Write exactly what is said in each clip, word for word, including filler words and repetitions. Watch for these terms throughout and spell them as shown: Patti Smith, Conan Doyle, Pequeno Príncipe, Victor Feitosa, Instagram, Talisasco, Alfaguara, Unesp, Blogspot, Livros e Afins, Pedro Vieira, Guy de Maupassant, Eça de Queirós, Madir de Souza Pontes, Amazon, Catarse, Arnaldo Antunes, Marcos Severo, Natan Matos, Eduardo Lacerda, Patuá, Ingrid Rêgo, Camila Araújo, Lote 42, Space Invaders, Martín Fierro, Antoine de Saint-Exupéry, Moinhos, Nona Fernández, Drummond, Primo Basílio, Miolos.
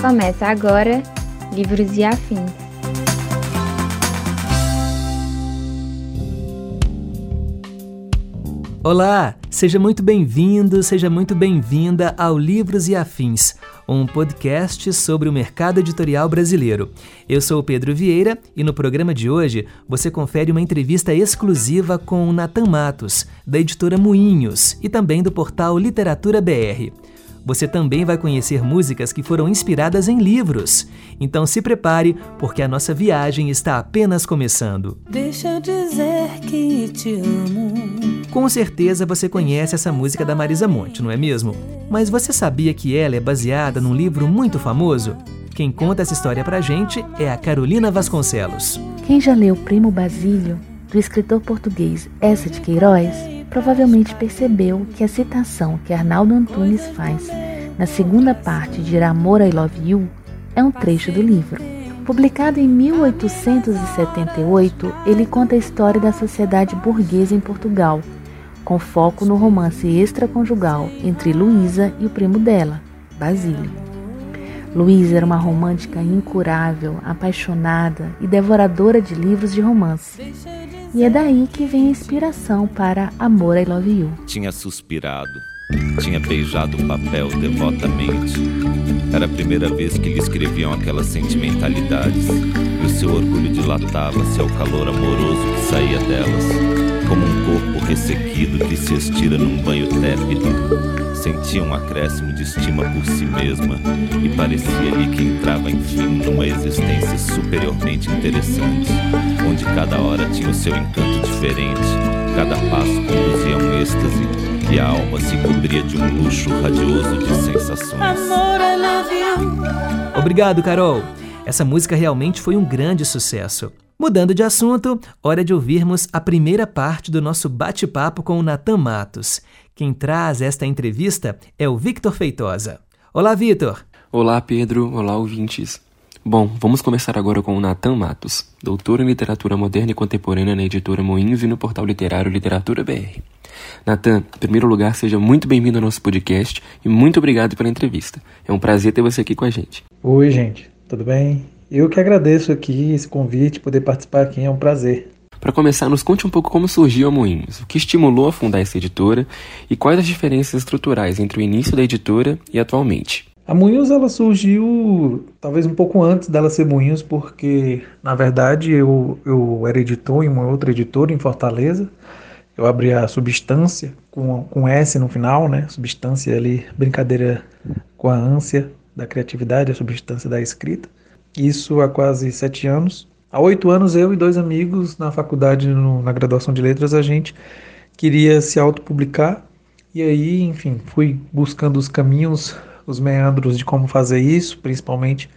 Começa agora Livros e Afins. Olá, seja muito bem-vindo, seja muito bem-vinda ao Livros e Afins, um podcast sobre o mercado editorial brasileiro. Eu sou o Pedro Vieira e no programa de hoje você confere uma entrevista exclusiva com o Natan Matos, da editora Moinhos e também do portal Literatura B R. Você também vai conhecer músicas que foram inspiradas em livros. Então se prepare, porque a nossa viagem está apenas começando. Deixa eu dizer que te amo. Com certeza você conhece essa música da Marisa Monte, não é mesmo? Mas você sabia que ela é baseada num livro muito famoso? Quem conta essa história pra gente é a Carolina Vasconcelos. Quem já leu Primo Basílio, do escritor português Eça de Queirós, provavelmente percebeu que a citação que Arnaldo Antunes faz na segunda parte de Amor, I Love You é um trecho do livro. Publicado em mil oitocentos e setenta e oito, ele conta a história da sociedade burguesa em Portugal, com foco no romance extraconjugal entre Luísa e o primo dela, Basílio. Luísa era uma romântica incurável, apaixonada e devoradora de livros de romance. E é daí que vem a inspiração para Amor, I Love You. Tinha suspirado, tinha beijado o papel devotamente. Era a primeira vez que lhe escreviam aquelas sentimentalidades. E o seu orgulho dilatava-se ao calor amoroso que saía delas, como um corpo ressequido que se estira num banho tépido. Sentia um acréscimo de estima por si mesma e parecia-lhe que entrava, enfim, numa existência superiormente interessante, onde cada hora tinha o seu encanto diferente, cada passo conduzia a um êxtase e a alma se cobria de um luxo radioso de sensações. Obrigado, Carol! Essa música realmente foi um grande sucesso. Mudando de assunto, hora de ouvirmos a primeira parte do nosso bate-papo com o Natan Matos. Quem traz esta entrevista é o Victor Feitosa. Olá, Victor! Olá, Pedro! Olá, ouvintes! Bom, vamos começar agora com o Natan Matos, doutor em Literatura Moderna e Contemporânea na editora Moinhos e no portal literário Literatura B R. Natan, em primeiro lugar, seja muito bem-vindo ao nosso podcast e muito obrigado pela entrevista. É um prazer ter você aqui com a gente. Oi, gente. Tudo bem? Eu que agradeço aqui esse convite, poder participar aqui, é um prazer. Para começar, nos conte um pouco como surgiu a Moinhos, o que estimulou a fundar essa editora e quais as diferenças estruturais entre o início da editora e atualmente. A Moinhos ela surgiu talvez um pouco antes dela ser Moinhos, porque na verdade eu, eu era editor em uma outra editora em Fortaleza. Eu abri a Substância, com, com S no final, né? Substância ali, brincadeira com a ânsia da criatividade, a substância da escrita. Isso há quase sete anos. Há oito anos, eu e dois amigos na faculdade, no, na graduação de letras, a gente queria se autopublicar. E aí, enfim, fui buscando os caminhos, os meandros de como fazer isso, principalmente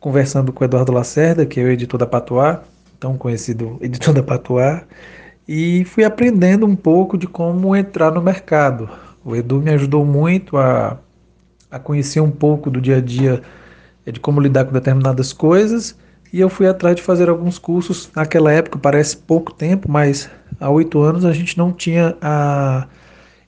conversando com o Eduardo Lacerda, que é o editor da Patuá, tão conhecido editor da Patuá, e fui aprendendo um pouco de como entrar no mercado. O Edu me ajudou muito a, a conhecer um pouco do dia a dia, de como lidar com determinadas coisas. E eu fui atrás de fazer alguns cursos. Naquela época parece pouco tempo, mas há oito anos a gente não tinha a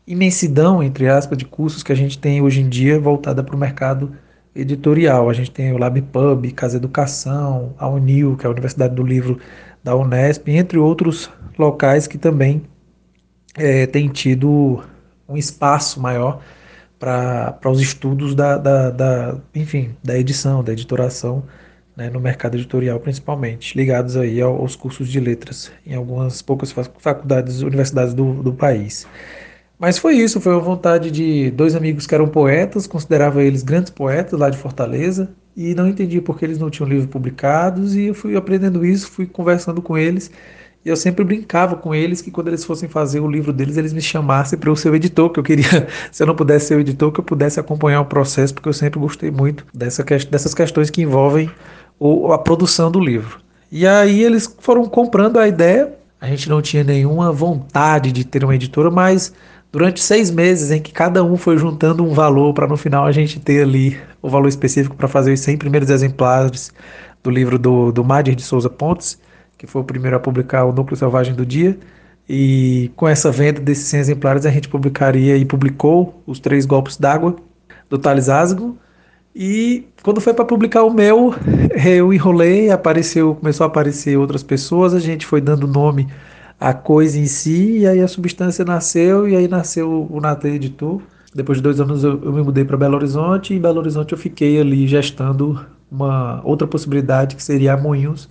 imensidão, entre aspas, de cursos que a gente tem hoje em dia voltada para o mercado editorial. A gente tem o LabPub, Casa Educação, a U N I L, que é a Universidade do Livro da Unesp, entre outros locais que também é, têm tido um espaço maior para os estudos da, da, da, enfim, da edição, da editoração, né, no mercado editorial principalmente, ligados aí aos cursos de letras em algumas poucas faculdades, universidades do, do país. Mas foi isso, foi uma vontade de dois amigos que eram poetas, considerava eles grandes poetas lá de Fortaleza, e não entendi porque eles não tinham livros publicados, e eu fui aprendendo isso, fui conversando com eles, e eu sempre brincava com eles que quando eles fossem fazer o livro deles, eles me chamassem para eu ser o editor, que eu queria, se eu não pudesse ser o editor, que eu pudesse acompanhar o processo, porque eu sempre gostei muito dessa, dessas questões que envolvem ou a produção do livro. E aí eles foram comprando a ideia. A gente não tinha nenhuma vontade de ter uma editora, mas durante seis meses em que cada um foi juntando um valor para no final a gente ter ali o valor específico para fazer os cem primeiros exemplares do livro do, do Madir de Souza Pontes, que foi o primeiro a publicar o Núcleo Selvagem do Dia. E com essa venda desses cem exemplares a gente publicaria e publicou os três golpes d'água do Talisasco, E quando foi para publicar o meu, eu enrolei, apareceu, começou a aparecer outras pessoas, a gente foi dando nome à coisa em si, e aí a substância nasceu, e aí nasceu o Natan Editor. Depois de dois anos eu, eu me mudei para Belo Horizonte, e em Belo Horizonte eu fiquei ali gestando uma outra possibilidade, que seria a Moinhos,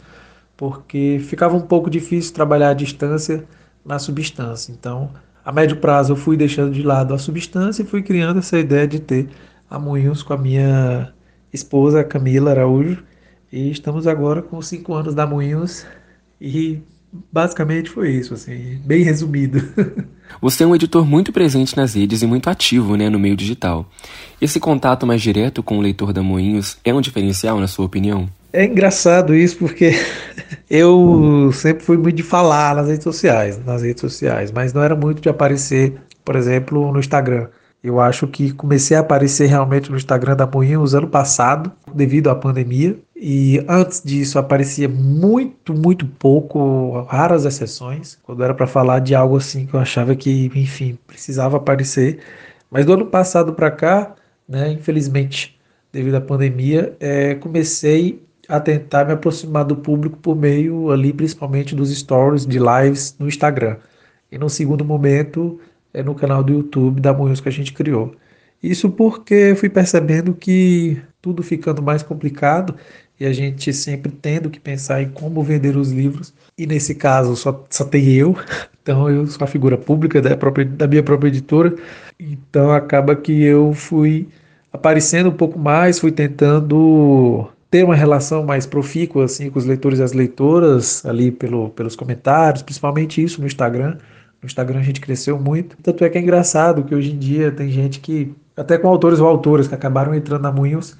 porque ficava um pouco difícil trabalhar à distância na substância. Então, a médio prazo eu fui deixando de lado a substância e fui criando essa ideia de ter a Moinhos com a minha esposa Camila Araújo, e estamos agora com cinco anos da Moinhos, e basicamente foi isso, assim, bem resumido. Você é um editor muito presente nas redes e muito ativo, né, no meio digital. Esse contato mais direto com o leitor da Moinhos é um diferencial, na sua opinião? É engraçado isso, porque eu hum. sempre fui muito de falar nas redes sociais, nas redes sociais, mas não era muito de aparecer, por exemplo, no Instagram. Eu acho que comecei a aparecer realmente no Instagram da Moinhos ano passado, devido à pandemia. E antes disso aparecia muito, muito pouco, raras exceções, quando era para falar de algo assim que eu achava que, enfim, precisava aparecer. Mas do ano passado para cá, né, infelizmente, devido à pandemia, é, comecei a tentar me aproximar do público por meio ali, principalmente dos stories, de lives no Instagram. E no segundo momento, é no canal do YouTube da Moinhos que a gente criou. Isso porque eu fui percebendo que tudo ficando mais complicado e a gente sempre tendo que pensar em como vender os livros. E nesse caso só, só tem eu, então eu sou a figura pública da, própria, da minha própria editora. Então acaba que eu fui aparecendo um pouco mais, fui tentando ter uma relação mais profícua assim, com os leitores e as leitoras, ali pelo, pelos comentários, principalmente isso no Instagram. No Instagram a gente cresceu muito, tanto é que é engraçado que hoje em dia tem gente que, até com autores ou autoras que acabaram entrando na Moinhos,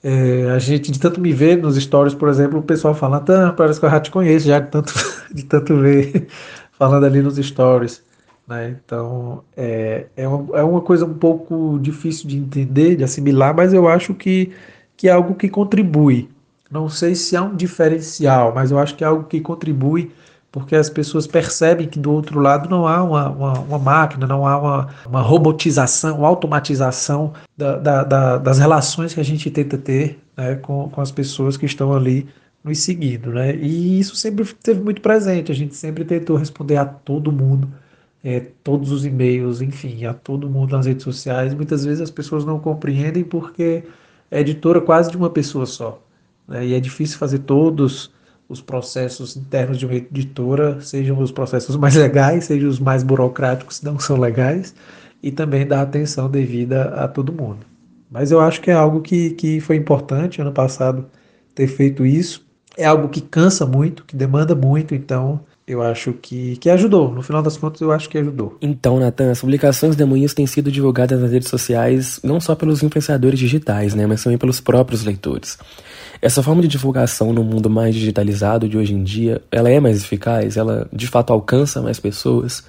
é, a gente de tanto me ver nos stories, por exemplo, o pessoal fala, tá, parece que eu já te conheço, já de tanto, de tanto ver, falando ali nos stories, né? Então é, é, uma, é uma coisa um pouco difícil de entender, de assimilar, mas eu acho que, que é algo que contribui, não sei se é um diferencial, mas eu acho que é algo que contribui, porque as pessoas percebem que do outro lado não há uma, uma, uma máquina, não há uma, uma robotização, uma automatização da, da, da, das relações que a gente tenta ter, né, com, com as pessoas que estão ali nos seguindo. Né? E isso sempre esteve muito presente, a gente sempre tentou responder a todo mundo, é, todos os e-mails, enfim, a todo mundo nas redes sociais. Muitas vezes as pessoas não compreendem porque é editora quase de uma pessoa só, né? E é difícil fazer todos os processos internos de uma editora, sejam os processos mais legais, sejam os mais burocráticos, não são legais, e também dar atenção devida a todo mundo. Mas eu acho que é algo que, que foi importante ano passado ter feito isso, é algo que cansa muito, que demanda muito, então eu acho que, que ajudou, no final das contas eu acho que ajudou. Então, Natan, as publicações da Moinhos têm sido divulgadas nas redes sociais não só pelos influenciadores digitais, né, mas também pelos próprios leitores. Essa forma de divulgação no mundo mais digitalizado de hoje em dia, ela é mais eficaz? Ela, de fato, alcança mais pessoas?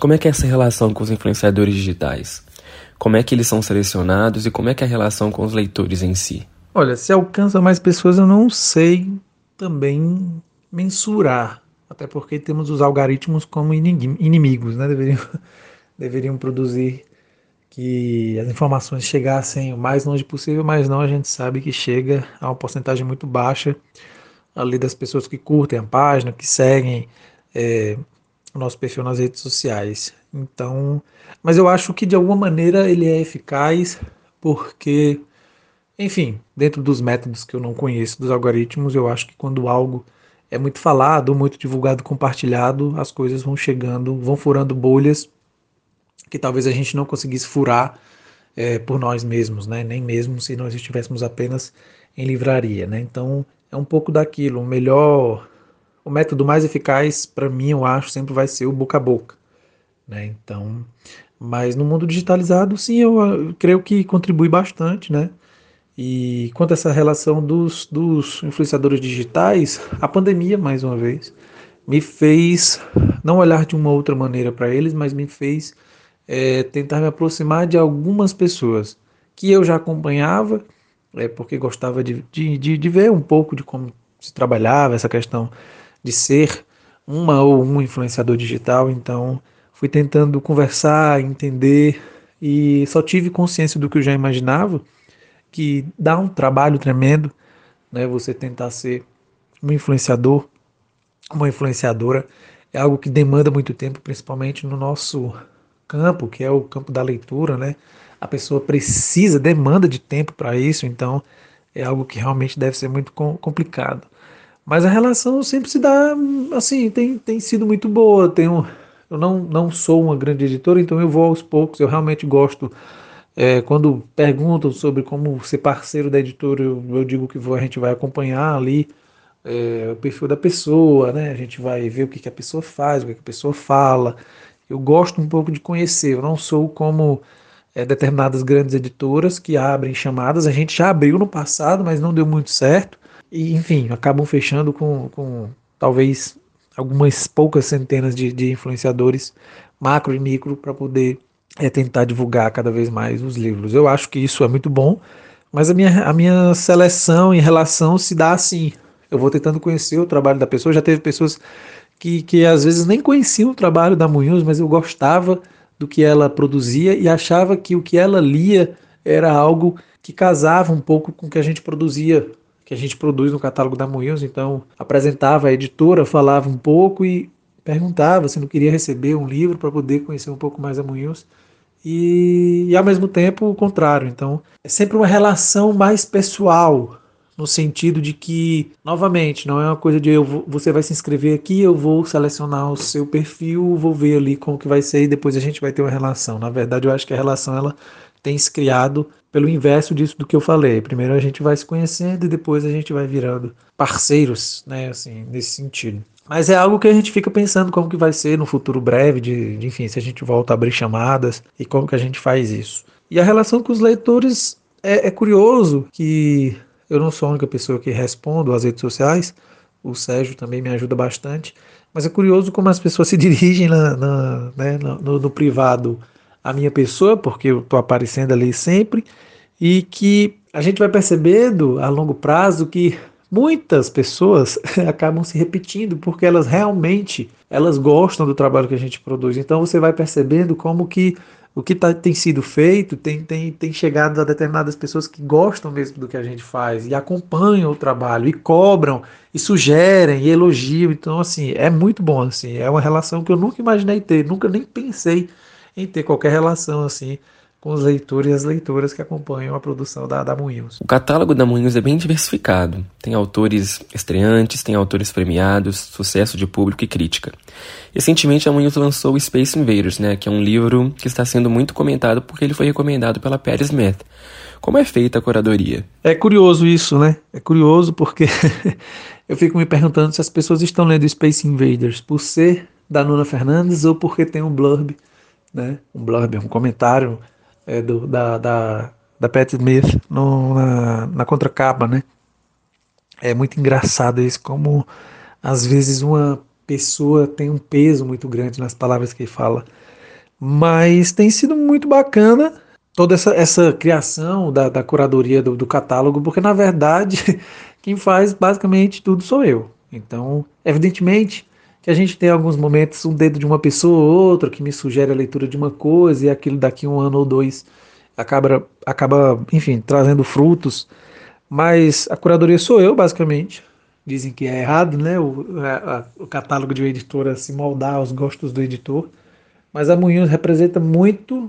Como é que é essa relação com os influenciadores digitais? Como é que eles são selecionados e como é que é a relação com os leitores em si? Olha, se alcança mais pessoas, eu não sei também mensurar, até porque temos os algoritmos como inimigos, né? Deveriam, deveriam produzir que as informações chegassem o mais longe possível, mas não, a gente sabe que chega a uma porcentagem muito baixa ali das pessoas que curtem a página, que seguem é, o nosso perfil nas redes sociais. Então, mas eu acho que de alguma maneira ele é eficaz porque, enfim, dentro dos métodos que eu não conheço dos algoritmos, eu acho que quando algo é muito falado, muito divulgado, compartilhado, as coisas vão chegando, vão furando bolhas que talvez a gente não conseguisse furar é, por nós mesmos, né? Nem mesmo se nós estivéssemos apenas em livraria, né? Então, é um pouco daquilo. O melhor, o método mais eficaz, para mim, eu acho, sempre vai ser o boca a boca, né? Então, mas no mundo digitalizado, sim, eu, eu creio que contribui bastante, né? E quanto a essa relação dos, dos influenciadores digitais, a pandemia, mais uma vez, me fez não olhar de uma outra maneira para eles, mas me fez É, tentar me aproximar de algumas pessoas que eu já acompanhava, é, porque gostava de, de, de, de ver um pouco de como se trabalhava essa questão de ser uma ou um influenciador digital. Então fui tentando conversar, entender, e só tive consciência do que eu já imaginava, que dá um trabalho tremendo, né? Você tentar ser um influenciador, uma influenciadora, é algo que demanda muito tempo, principalmente no nosso campo, que é o campo da leitura, né? A pessoa precisa, demanda de tempo para isso, então é algo que realmente deve ser muito complicado. Mas a relação sempre se dá, assim, tem, tem sido muito boa. Eu, tenho, eu não, não sou uma grande editora, então eu vou aos poucos. Eu realmente gosto, é, quando perguntam sobre como ser parceiro da editora, eu, eu digo que vou, a gente vai acompanhar ali é, o perfil da pessoa, né? A gente vai ver o que, que a pessoa faz, o que, que a pessoa fala. Eu gosto um pouco de conhecer, eu não sou como é, determinadas grandes editoras que abrem chamadas. A gente já abriu no passado, mas não deu muito certo. E, enfim, acabam fechando com, com talvez algumas poucas centenas de, de influenciadores macro e micro para poder é, tentar divulgar cada vez mais os livros. Eu acho que isso é muito bom, mas a minha, a minha seleção em relação se dá assim. Eu vou tentando conhecer o trabalho da pessoa. Já teve pessoas que, que às vezes nem conheciam o trabalho da Moinhos, mas eu gostava do que ela produzia e achava que o que ela lia era algo que casava um pouco com o que a gente produzia, que a gente produz no catálogo da Moinhos. Então apresentava a editora, falava um pouco e perguntava se não queria receber um livro para poder conhecer um pouco mais a Moinhos, e, e ao mesmo tempo o contrário. Então é sempre uma relação mais pessoal, no sentido de que, novamente, não é uma coisa de eu vou, você vai se inscrever aqui, eu vou selecionar o seu perfil, vou ver ali como que vai ser e depois a gente vai ter uma relação. Na verdade, eu acho que a relação ela tem se criado pelo inverso disso do que eu falei. Primeiro a gente vai se conhecendo e depois a gente vai virando parceiros, né, assim, nesse sentido. Mas é algo que a gente fica pensando como que vai ser no futuro breve, de, de enfim, se a gente volta a abrir chamadas e como que a gente faz isso. E a relação com os leitores é, é curioso que eu não sou a única pessoa que respondo às redes sociais, o Sérgio também me ajuda bastante, mas é curioso como as pessoas se dirigem na, na, né, no, no privado a minha pessoa, porque eu estou aparecendo ali sempre, e que a gente vai percebendo a longo prazo que muitas pessoas acabam se repetindo, porque elas realmente elas gostam do trabalho que a gente produz. Então você vai percebendo como que o que tá, tem sido feito tem, tem, tem chegado a determinadas pessoas que gostam mesmo do que a gente faz, e acompanham o trabalho, e cobram, e sugerem, e elogiam. Então assim, é muito bom, assim, é uma relação que eu nunca imaginei ter, nunca nem pensei em ter qualquer relação assim com os leitores e as leitoras que acompanham a produção da, da Moinhos. O catálogo da Moinhos é bem diversificado. Tem autores estreantes, tem autores premiados, sucesso de público e crítica. Recentemente a Moinhos lançou o Space Invaders, né, que é um livro que está sendo muito comentado porque ele foi recomendado pela Patti Smith. Como é feita a curadoria? É curioso isso, né? É curioso porque eu fico me perguntando se as pessoas estão lendo Space Invaders por ser da Nona Fernández ou porque tem um blurb, né? Um blurb, um comentário é, do, da, da, da Patti Smith no, na, na contracapa, né? É muito engraçado isso, como às vezes uma pessoa tem um peso muito grande nas palavras que fala. Mas tem sido muito bacana toda essa, essa criação da, da curadoria do, do catálogo, porque na verdade quem faz basicamente tudo sou eu. Então, evidentemente, que a gente tem alguns momentos, um dedo de uma pessoa ou outra, que me sugere a leitura de uma coisa, e aquilo daqui um ano ou dois acaba, acaba enfim, trazendo frutos. Mas a curadoria sou eu, basicamente. Dizem que é errado, né? O, a, o catálogo de uma editora se moldar aos gostos do editor. Mas a Moinhos representa muito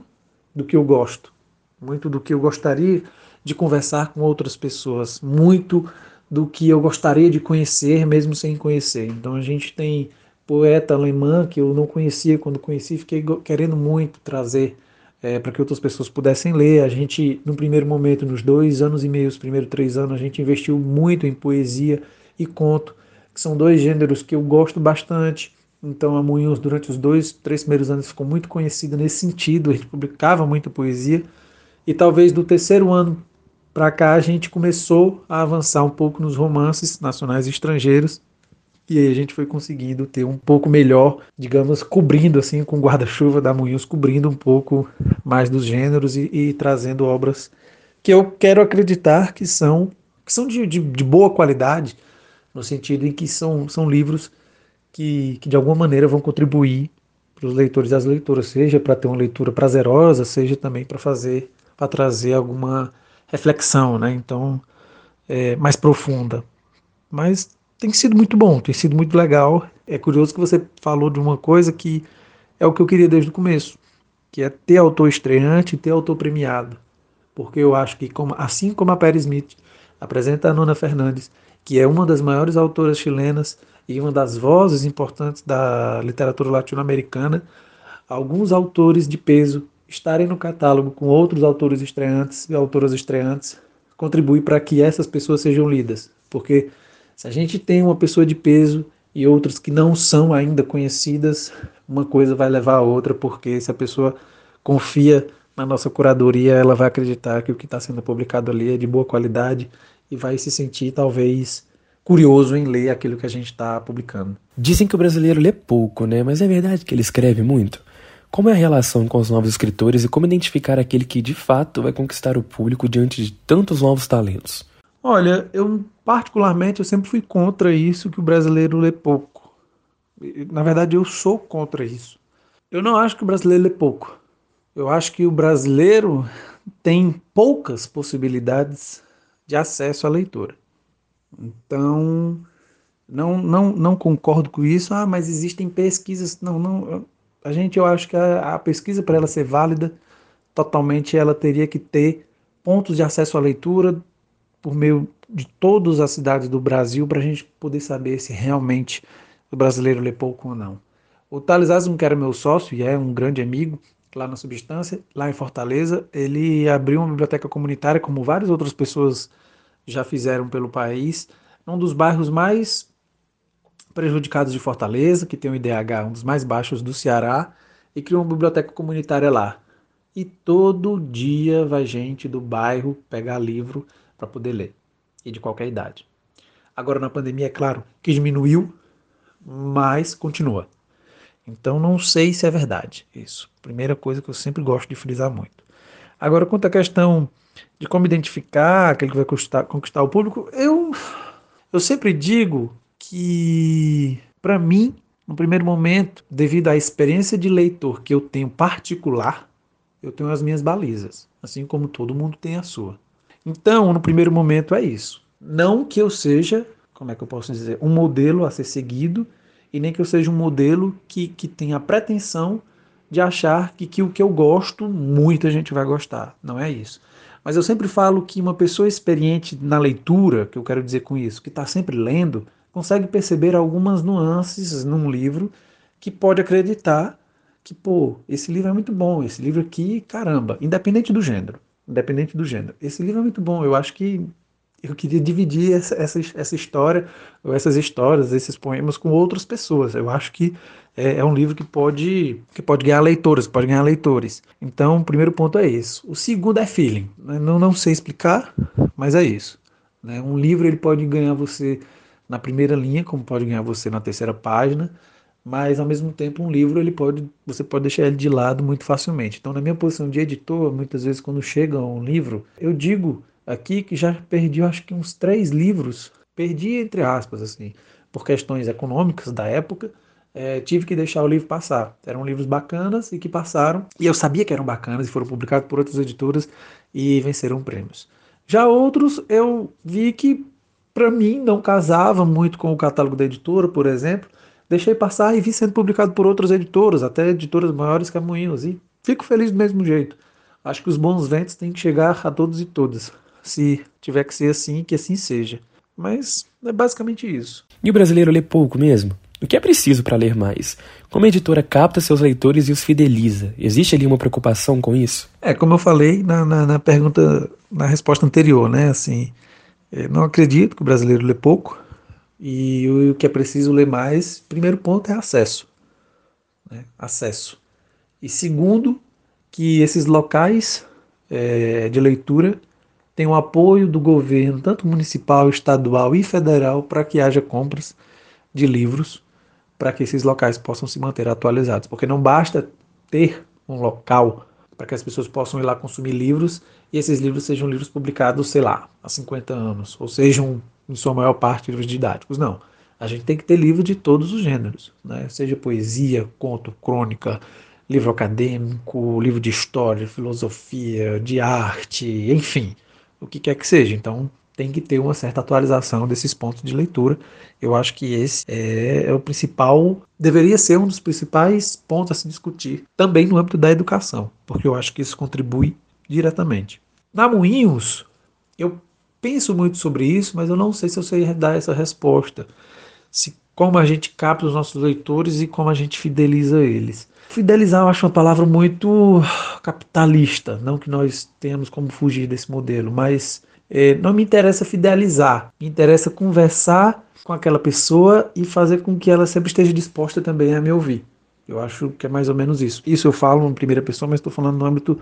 do que eu gosto. Muito do que eu gostaria de conversar com outras pessoas. Muito do que eu gostaria de conhecer, mesmo sem conhecer. Então a gente tem poeta alemã que eu não conhecia, quando conheci fiquei querendo muito trazer é, para que outras pessoas pudessem ler. A gente, no primeiro momento, nos dois anos e meio, os primeiros três anos, a gente investiu muito em poesia e conto, que são dois gêneros que eu gosto bastante. Então a Moinhos, durante os dois, três primeiros anos, ficou muito conhecida nesse sentido, a gente publicava muita poesia, e talvez do terceiro ano para cá a gente começou a avançar um pouco nos romances nacionais e estrangeiros, e aí a gente foi conseguindo ter um pouco melhor, digamos, cobrindo assim, com o guarda-chuva da Moinhos, cobrindo um pouco mais dos gêneros e, e trazendo obras que eu quero acreditar que são, que são de, de, de boa qualidade, no sentido em que são, são livros que, que de alguma maneira vão contribuir para os leitores e as leitoras, seja para ter uma leitura prazerosa, seja também para fazer, para trazer alguma reflexão, né? Então, é, mais profunda. Mas tem sido muito bom, tem sido muito legal. É curioso que você falou de uma coisa que é o que eu queria desde o começo, que é ter autor estreante e ter autor premiado. Porque eu acho que, como, assim como a Peri Smith apresenta a Nona Fernández, que é uma das maiores autoras chilenas e uma das vozes importantes da literatura latino-americana, alguns autores de peso estarem no catálogo com outros autores estreantes e autoras estreantes contribui para que essas pessoas sejam lidas. Porque se a gente tem uma pessoa de peso e outras que não são ainda conhecidas, uma coisa vai levar a outra, porque se a pessoa confia na nossa curadoria, ela vai acreditar que o que está sendo publicado ali é de boa qualidade e vai se sentir, talvez, curioso em ler aquilo que a gente está publicando. Dizem que o brasileiro lê pouco, né? Mas é verdade que ele escreve muito? Como é a relação com os novos escritores e como identificar aquele que, de fato, vai conquistar o público diante de tantos novos talentos? Olha, eu, particularmente, eu sempre fui contra isso, que o brasileiro lê pouco. Na verdade, eu sou contra isso. Eu não acho que o brasileiro lê pouco. Eu acho que o brasileiro tem poucas possibilidades de acesso à leitura. Então, não, não, não concordo com isso. Ah, mas existem pesquisas. Não, não. A gente, eu acho que a, a pesquisa, para ela ser válida, totalmente ela teria que ter pontos de acesso à leitura por meio de todas as cidades do Brasil, para a gente poder saber se realmente o brasileiro lê pouco ou não. O Talisasco, que era meu sócio e é um grande amigo lá na Substância, lá em Fortaleza, ele abriu uma biblioteca comunitária, como várias outras pessoas já fizeram pelo país, num dos bairros mais prejudicados de Fortaleza, que tem um I D H, um dos mais baixos do Ceará, e criou uma biblioteca comunitária lá. E todo dia vai gente do bairro pegar livro para poder ler, e de qualquer idade. Agora, na pandemia, é claro que diminuiu, mas continua. Então, não sei se é verdade isso. Primeira coisa que eu sempre gosto de frisar muito. Agora, quanto à questão de como identificar aquele que vai conquistar, conquistar o público, eu, eu sempre digo que, para mim, no primeiro momento, devido à experiência de leitor que eu tenho particular, eu tenho as minhas balizas, assim como todo mundo tem a sua. Então, no primeiro momento é isso. Não que eu seja, como é que eu posso dizer, um modelo a ser seguido, e nem que eu seja um modelo que, que tenha a pretensão de achar que, que o que eu gosto, muita gente vai gostar. Não é isso. Mas eu sempre falo que uma pessoa experiente na leitura, que eu quero dizer com isso, que está sempre lendo, consegue perceber algumas nuances num livro que pode acreditar que, pô, esse livro é muito bom, esse livro aqui, caramba, independente do gênero. Independente do gênero. Esse livro é muito bom. Eu acho que eu queria dividir essa, essa, essa história, ou essas histórias, esses poemas com outras pessoas. Eu acho que é, é um livro que pode, que pode ganhar leitores, pode ganhar leitores. Então, o primeiro ponto é isso. O segundo é feeling. Não, não sei explicar, mas é isso. Né? Um livro ele pode ganhar você na primeira linha, como pode ganhar você na terceira página, mas, ao mesmo tempo, um livro ele pode, você pode deixar ele de lado muito facilmente. Então, na minha posição de editor, muitas vezes, quando chega um livro, eu digo aqui que já perdi, acho que uns três livros, perdi, entre aspas, assim, por questões econômicas da época, é, tive que deixar o livro passar. Eram livros bacanas e que passaram, e eu sabia que eram bacanas e foram publicados por outras editoras e venceram prêmios. Já outros, eu vi que, para mim, não casava muito com o catálogo da editora, por exemplo, deixei passar e vi sendo publicado por outras editoras, até editoras maiores que a Moinhos, e fico feliz do mesmo jeito. Acho que os bons ventos têm que chegar a todos e todas. Se tiver que ser assim, que assim seja. Mas é basicamente isso. E o brasileiro lê pouco mesmo? O que é preciso para ler mais? Como a editora capta seus leitores e os fideliza? Existe ali uma preocupação com isso? É, como eu falei na, na, na pergunta, na resposta anterior, né? Assim, eu não acredito que o brasileiro lê pouco. E o que é preciso ler mais, primeiro ponto é acesso, né? Acesso. E segundo, que esses locais é, de leitura tenham apoio do governo, tanto municipal, estadual e federal, para que haja compras de livros, para que esses locais possam se manter atualizados. Porque não basta ter um local para que as pessoas possam ir lá consumir livros e esses livros sejam livros publicados, sei lá, há cinquenta anos, ou sejam, em sua maior parte, livros didáticos. Não. A gente tem que ter livros de todos os gêneros, né? Seja poesia, conto, crônica, livro acadêmico, livro de história, de filosofia, de arte, enfim. o que quer que seja. Então, tem que ter uma certa atualização desses pontos de leitura. Eu acho que esse é o principal, deveria ser um dos principais pontos a se discutir também no âmbito da educação, porque eu acho que isso contribui diretamente. Na Moinhos, eu penso muito sobre isso, mas eu não sei se eu sei dar essa resposta. Se, como a gente capta os nossos leitores e como a gente fideliza eles. Fidelizar eu acho uma palavra muito capitalista, não que nós tenhamos como fugir desse modelo, mas é, não me interessa fidelizar, me interessa conversar com aquela pessoa e fazer com que ela sempre esteja disposta também a me ouvir. Eu acho que é mais ou menos isso. Isso eu falo em primeira pessoa, mas estou falando no âmbito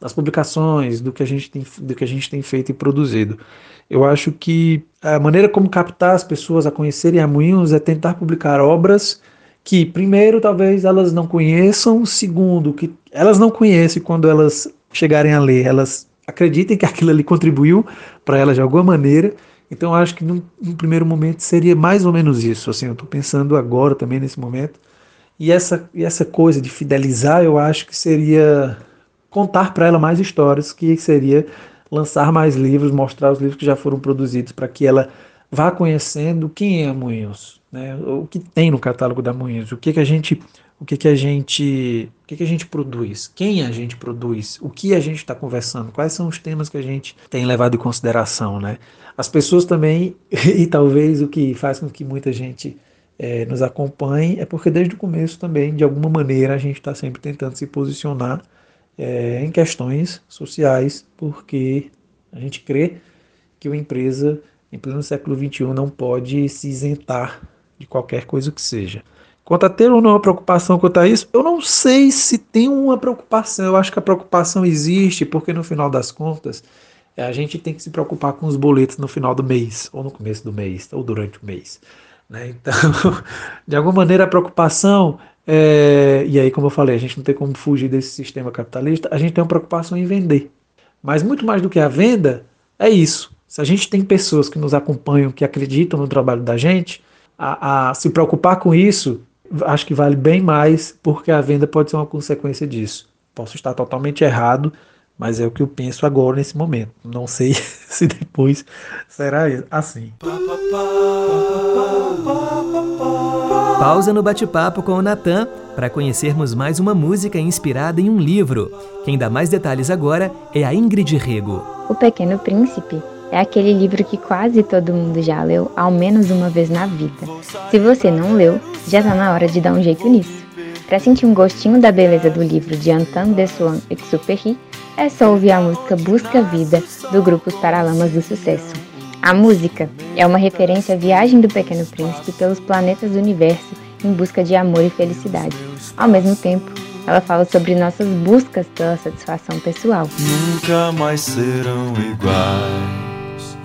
das publicações, do que a gente tem, do que a gente tem feito e produzido. Eu acho que a maneira como captar as pessoas a conhecerem a Moinhos é tentar publicar obras que, primeiro, talvez elas não conheçam, segundo, que elas não conhecem quando elas chegarem a ler, elas acreditem que aquilo ali contribuiu para elas de alguma maneira. Então, eu acho que num, num primeiro momento seria mais ou menos isso. Assim, eu estou pensando agora também nesse momento. E essa, e essa coisa de fidelizar, eu acho que seria contar para ela mais histórias, que seria lançar mais livros, mostrar os livros que já foram produzidos, para que ela vá conhecendo quem é a Moinhos, né? O que tem no catálogo da Moinhos, o que que a gente, o que que a gente, o que que a gente produz, quem a gente produz, o que a gente está conversando, quais são os temas que a gente tem levado em consideração, né? As pessoas também, e talvez o que faz com que muita gente é, nos acompanhe, é porque desde o começo também, de alguma maneira, a gente está sempre tentando se posicionar É, em questões sociais, porque a gente crê que uma empresa, em pleno século vinte e um, não pode se isentar de qualquer coisa que seja. Quanto a ter ou não uma preocupação quanto a isso, eu não sei se tem uma preocupação. Eu acho que a preocupação existe, porque no final das contas, a gente tem que se preocupar com os boletos no final do mês, ou no começo do mês, ou durante o mês, né? Então, de alguma maneira, a preocupação... É, e aí, como eu falei, a gente não tem como fugir desse sistema capitalista, a gente tem uma preocupação em vender. Mas muito mais do que a venda, é isso. Se a gente tem pessoas que nos acompanham, que acreditam no trabalho da gente, a, a se preocupar com isso, acho que vale bem mais, porque a venda pode ser uma consequência disso. Posso estar totalmente errado, mas é o que eu penso agora, nesse momento. Não sei se depois será assim. Pausa no bate-papo com o Natan para conhecermos mais uma música inspirada em um livro. Quem dá mais detalhes agora é a Ingrid Rêgo. O Pequeno Príncipe é aquele livro que quase todo mundo já leu ao menos uma vez na vida. Se você não leu, já está na hora de dar um jeito nisso. Para sentir um gostinho da beleza do livro de Antoine de Saint-Exupéry, é só ouvir a música Busca Vida, do grupo Os Paralamas do Sucesso. A música é uma referência à viagem do Pequeno Príncipe pelos planetas do universo em busca de amor e felicidade. Ao mesmo tempo, ela fala sobre nossas buscas pela satisfação pessoal. Nunca mais serão iguais.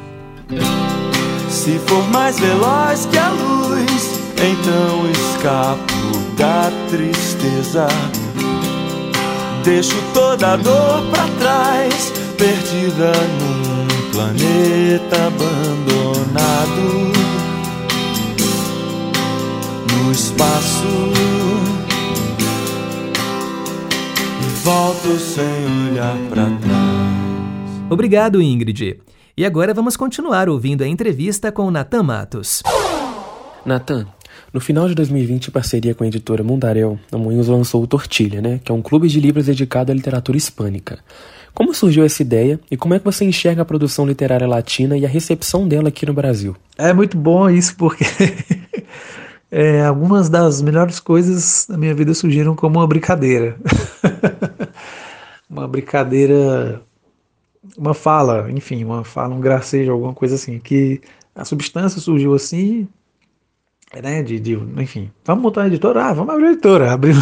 Se for mais veloz que a luz, então escapo da tristeza. Deixo toda a dor pra trás, perdida num planeta abandonado, no espaço. E volto sem olhar pra trás. Obrigado, Ingrid. E agora vamos continuar ouvindo a entrevista com o Natan Matos. Natan, no final de dois mil e vinte, em parceria com a editora Mundaréu, a Moinhos lançou o Tortilha, né, que é um clube de livros dedicado à literatura hispânica. Como surgiu essa ideia e como é que você enxerga a produção literária latina e a recepção dela aqui no Brasil? É muito bom isso, porque é, algumas das melhores coisas da minha vida surgiram como uma brincadeira. Uma brincadeira, uma fala, enfim, uma fala, um gracejo, alguma coisa assim, que a substância surgiu assim... Né, de, de, enfim, vamos montar uma editora? Ah, vamos abrir uma editora, abrir,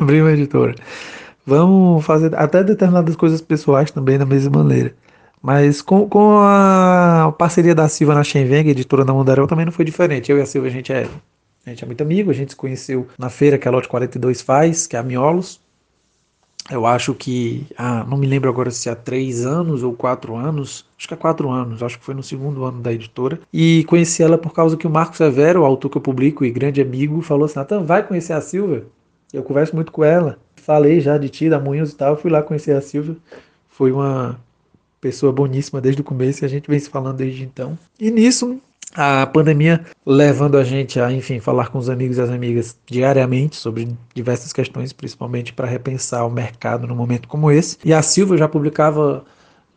abrir uma editora. Vamos fazer até determinadas coisas pessoais também da mesma maneira. Mas com, com a parceria da Silvia Shenvenga, editora da Mundaréu, também não foi diferente. Eu e a Silvia, a gente é, a gente é muito amigo, a gente se conheceu na feira que a Lote quarenta e dois faz, que é a Miolos. Eu acho que, ah, não me lembro agora se há três anos ou quatro anos, acho que há quatro anos, acho que foi no segundo ano da editora, e conheci ela por causa que o Marcos Severo, o autor que eu publico e grande amigo, falou assim: Natan, vai conhecer a Silvia? Eu converso muito com ela, falei já de ti, da Moinhos e tal, fui lá conhecer a Silvia, foi uma pessoa boníssima desde o começo e a gente vem se falando desde então. E nisso, a pandemia levando a gente a, enfim, falar com os amigos e as amigas diariamente sobre diversas questões, principalmente para repensar o mercado num momento como esse. E a Silvia já publicava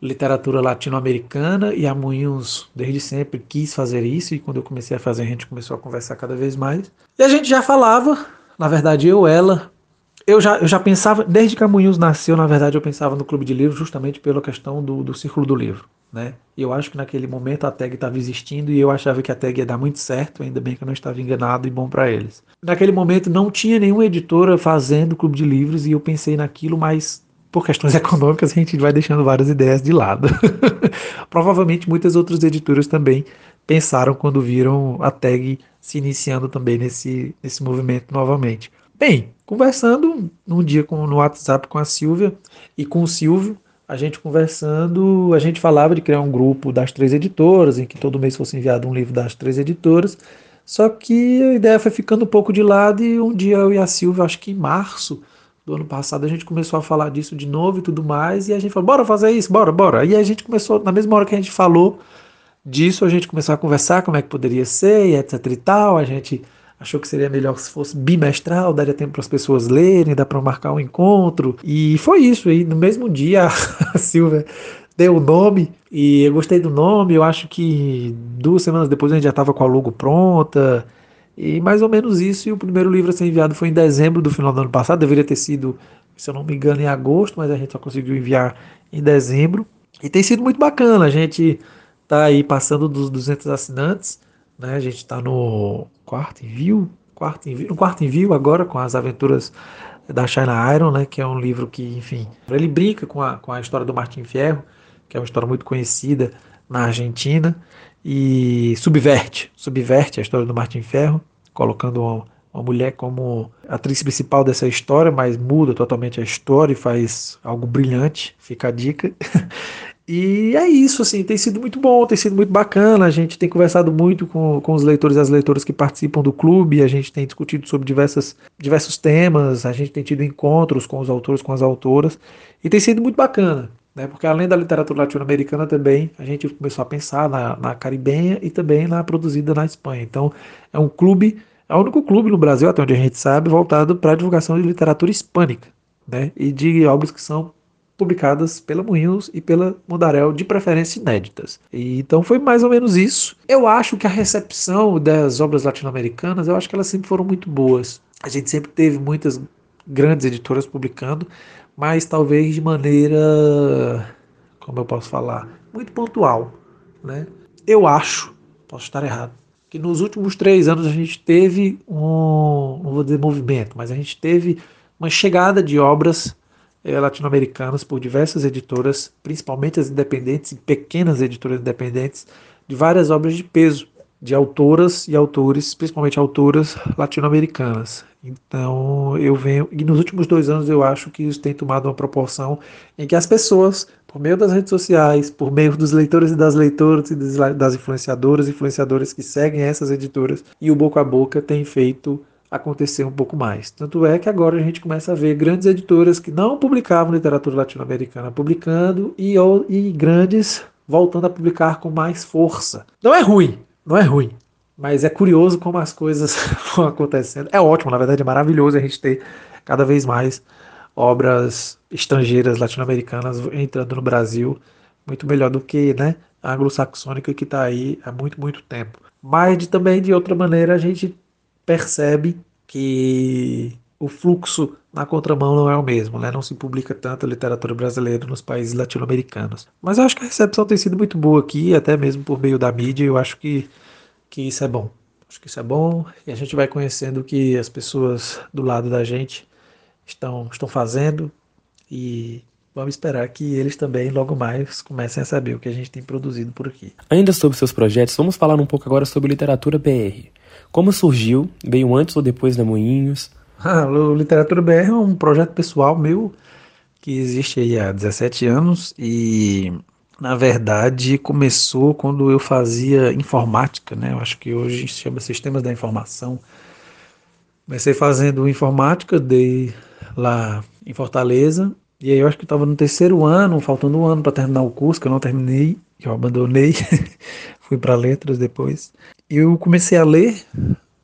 literatura latino-americana e a Moinhos desde sempre quis fazer isso, e quando eu comecei a fazer a gente começou a conversar cada vez mais. E a gente já falava, na verdade eu, ela, eu já, eu já pensava, desde que a Moinhos nasceu, na verdade eu pensava no Clube de Livros justamente pela questão do, do Círculo do Livro, né? Eu acho que naquele momento a tag estava existindo e eu achava que a tag ia dar muito certo, ainda bem que eu não estava enganado, e bom para eles. Naquele momento não tinha nenhuma editora fazendo Clube de Livros e eu pensei naquilo, mas por questões econômicas a gente vai deixando várias ideias de lado. Provavelmente muitas outras editoras também pensaram quando viram a tag se iniciando também nesse, nesse movimento novamente. Bem, conversando um dia com, no WhatsApp com a Silvia e com o Silvio, a gente conversando, a gente falava de criar um grupo das três editoras, em que todo mês fosse enviado um livro das três editoras, só que a ideia foi ficando um pouco de lado e um dia eu e a Silvia, acho que em março do ano passado, a gente começou a falar disso de novo e tudo mais, e a gente falou, bora fazer isso, bora, bora. E a gente começou, na mesma hora que a gente falou disso, a gente começou a conversar como é que poderia ser, e etc e tal, a gente achou que seria melhor se fosse bimestral, daria tempo para as pessoas lerem, dá para marcar um encontro, e foi isso. E no mesmo dia a Silvia deu o nome, e eu gostei do nome, eu acho que duas semanas depois a gente já estava com a logo pronta, e mais ou menos isso, e o primeiro livro a ser enviado foi em dezembro do final do ano passado, deveria ter sido, se eu não me engano, em agosto, mas a gente só conseguiu enviar em dezembro, e tem sido muito bacana, a gente está aí passando dos duzentos assinantes, né? A gente está no quarto envio, quarto envio, no quarto envio agora com as aventuras da China Iron, né? Que é um livro que, enfim, ele brinca com a, com a história do Martín Fierro, que é uma história muito conhecida na Argentina, e subverte, subverte a história do Martín Fierro, colocando uma, uma mulher como atriz principal dessa história, mas muda totalmente a história e faz algo brilhante, fica a dica. E é isso, assim, tem sido muito bom, tem sido muito bacana, a gente tem conversado muito com, com os leitores e as leitoras que participam do clube, a gente tem discutido sobre diversas, diversos temas, a gente tem tido encontros com os autores, com as autoras, e tem sido muito bacana, né? Porque além da literatura latino-americana também, a gente começou a pensar na, na caribenha e também na produzida na Espanha. Então é um clube, é o único clube no Brasil, até onde a gente sabe, voltado para a divulgação de literatura hispânica, né? E de obras que são publicadas pela Moinhos e pela Mundaréu, de preferência inéditas. E então foi mais ou menos isso. Eu acho que a recepção das obras latino-americanas, eu acho que elas sempre foram muito boas. A gente sempre teve muitas grandes editoras publicando, mas talvez de maneira, como eu posso falar, muito pontual, né? Eu acho, posso estar errado, que nos últimos três anos a gente teve um, não vou dizer movimento, mas a gente teve uma chegada de obras latino-americanas por diversas editoras, principalmente as independentes e pequenas editoras independentes, de várias obras de peso, de autoras e autores, principalmente autoras latino-americanas. Então eu venho, e nos últimos dois anos eu acho que isso tem tomado uma proporção em que as pessoas, por meio das redes sociais, por meio dos leitores e das leitoras e das influenciadoras e influenciadores que seguem essas editoras, e o boca a boca tem feito acontecer um pouco mais. Tanto é que agora a gente começa a ver grandes editoras que não publicavam literatura latino-americana publicando, e, ou, e grandes voltando a publicar com mais força. Não é ruim, não é ruim, mas é curioso como as coisas vão acontecendo. É ótimo, na verdade é maravilhoso a gente ter cada vez mais obras estrangeiras latino-americanas entrando no Brasil, muito melhor do que, né, a anglo-saxônica que está aí há muito, muito tempo. Mas de, também de outra maneira a gente percebe que o fluxo na contramão não é o mesmo, né? Não se publica tanta literatura brasileira nos países latino-americanos. Mas eu acho que a recepção tem sido muito boa aqui, até mesmo por meio da mídia, eu acho que, que isso é bom. Acho que isso é bom e a gente vai conhecendo o que as pessoas do lado da gente estão, estão fazendo, e vamos esperar que eles também logo mais comecem a saber o que a gente tem produzido por aqui. Ainda sobre seus projetos, vamos falar um pouco agora sobre literatura B R. Como surgiu? Veio antes ou depois da Moinhos? Ah, o Literatura B R é um projeto pessoal meu que existe aí há dezessete anos e, na verdade, começou quando eu fazia informática, né? Eu acho que hoje se chama Sistemas da Informação. Comecei fazendo informática, dei lá em Fortaleza, E aí eu acho que eu estava no terceiro ano, faltando um ano para terminar o curso, que eu não terminei, que eu abandonei, fui para letras depois. Eu comecei a ler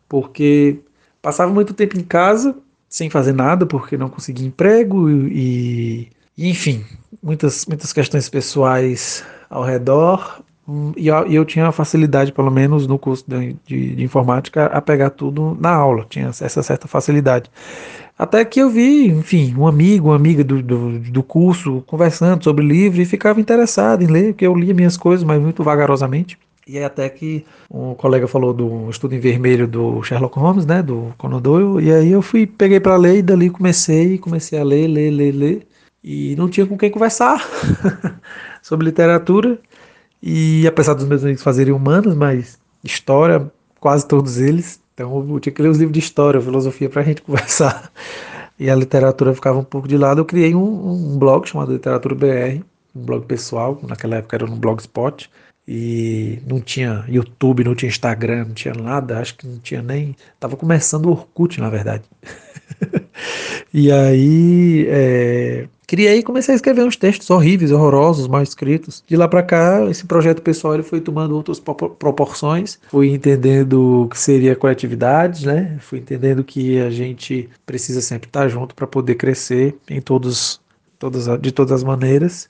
porque passava muito tempo em casa, sem fazer nada, porque não conseguia emprego e, e enfim, muitas, muitas questões pessoais ao redor. E eu, eu tinha facilidade, pelo menos no curso de, de, de informática, a pegar tudo na aula, tinha essa certa facilidade. Até que eu vi, enfim, um amigo, uma amiga do, do, do curso conversando sobre livro e ficava interessado em ler, porque eu lia minhas coisas, mas muito vagarosamente. E aí até que um colega falou do Estudo em Vermelho do Sherlock Holmes, né, do Conan Doyle, e aí eu fui, peguei para ler e dali comecei, comecei a ler, ler, ler, ler, e não tinha com quem conversar sobre literatura, e apesar dos meus amigos fazerem humanas, mas história, quase todos eles, então eu tinha que ler os livros de história, filosofia, para a gente conversar, e a literatura ficava um pouco de lado. Eu criei um, um blog chamado Literatura B R, um blog pessoal, naquela época era no Blogspot, e não tinha YouTube, não tinha Instagram, não tinha nada, acho que não tinha nem... Estava começando o Orkut, na verdade. E aí, é... criei e comecei a escrever uns textos horríveis, horrorosos, mal escritos. De lá para cá, esse projeto pessoal ele foi tomando outras proporções, fui entendendo o que seria coletividade, né? Fui entendendo que a gente precisa sempre estar junto para poder crescer em todos, todas, de todas as maneiras.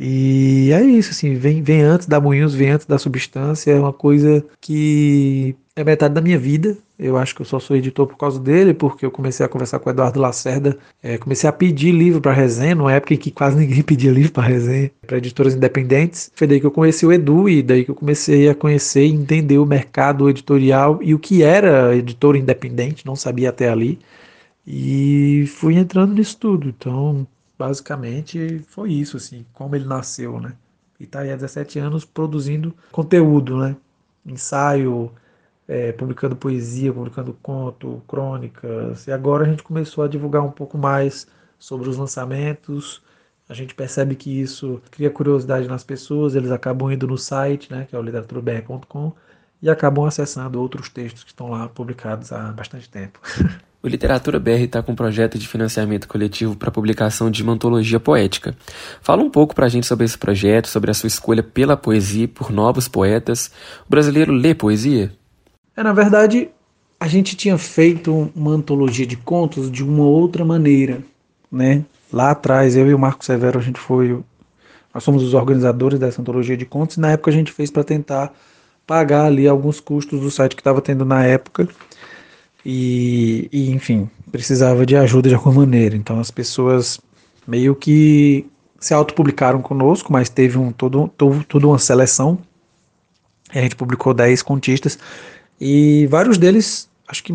E é isso, assim, vem, vem antes da Moinhos, vem antes da Substância, é uma coisa que é metade da minha vida. Eu acho que eu só sou editor por causa dele, porque eu comecei a conversar com o Eduardo Lacerda, é, comecei a pedir livro para resenha, numa época em que quase ninguém pedia livro para resenha, para editoras independentes. Foi daí que eu conheci o Edu e daí que eu comecei a conhecer e entender o mercado editorial e o que era editor independente, não sabia até ali, e fui entrando nisso tudo. Então... basicamente foi isso, assim, como ele nasceu, né? E tá aí há dezessete anos produzindo conteúdo, né? Ensaio, é, publicando poesia, publicando conto, crônicas. E agora a gente começou a divulgar um pouco mais sobre os lançamentos. A gente percebe que isso cria curiosidade nas pessoas, eles acabam indo no site, né? Que é o literatura b r ponto com, e acabam acessando outros textos que estão lá publicados há bastante tempo. O Literatura B R está com um projeto de financiamento coletivo para a publicação de uma antologia poética. Fala um pouco para a gente sobre esse projeto, sobre a sua escolha pela poesia, por novos poetas. O brasileiro lê poesia? É, na verdade, a gente tinha feito uma antologia de contos de uma outra maneira, né? Lá atrás, eu e o Marcos Severo, a gente foi, nós somos os organizadores dessa antologia de contos, e na época a gente fez para tentar pagar ali alguns custos do site que estava tendo na época. E, e, enfim, precisava de ajuda de alguma maneira. Então as pessoas meio que se autopublicaram conosco, mas teve um, todo, todo, toda uma seleção. A gente publicou dez contistas e vários deles, acho que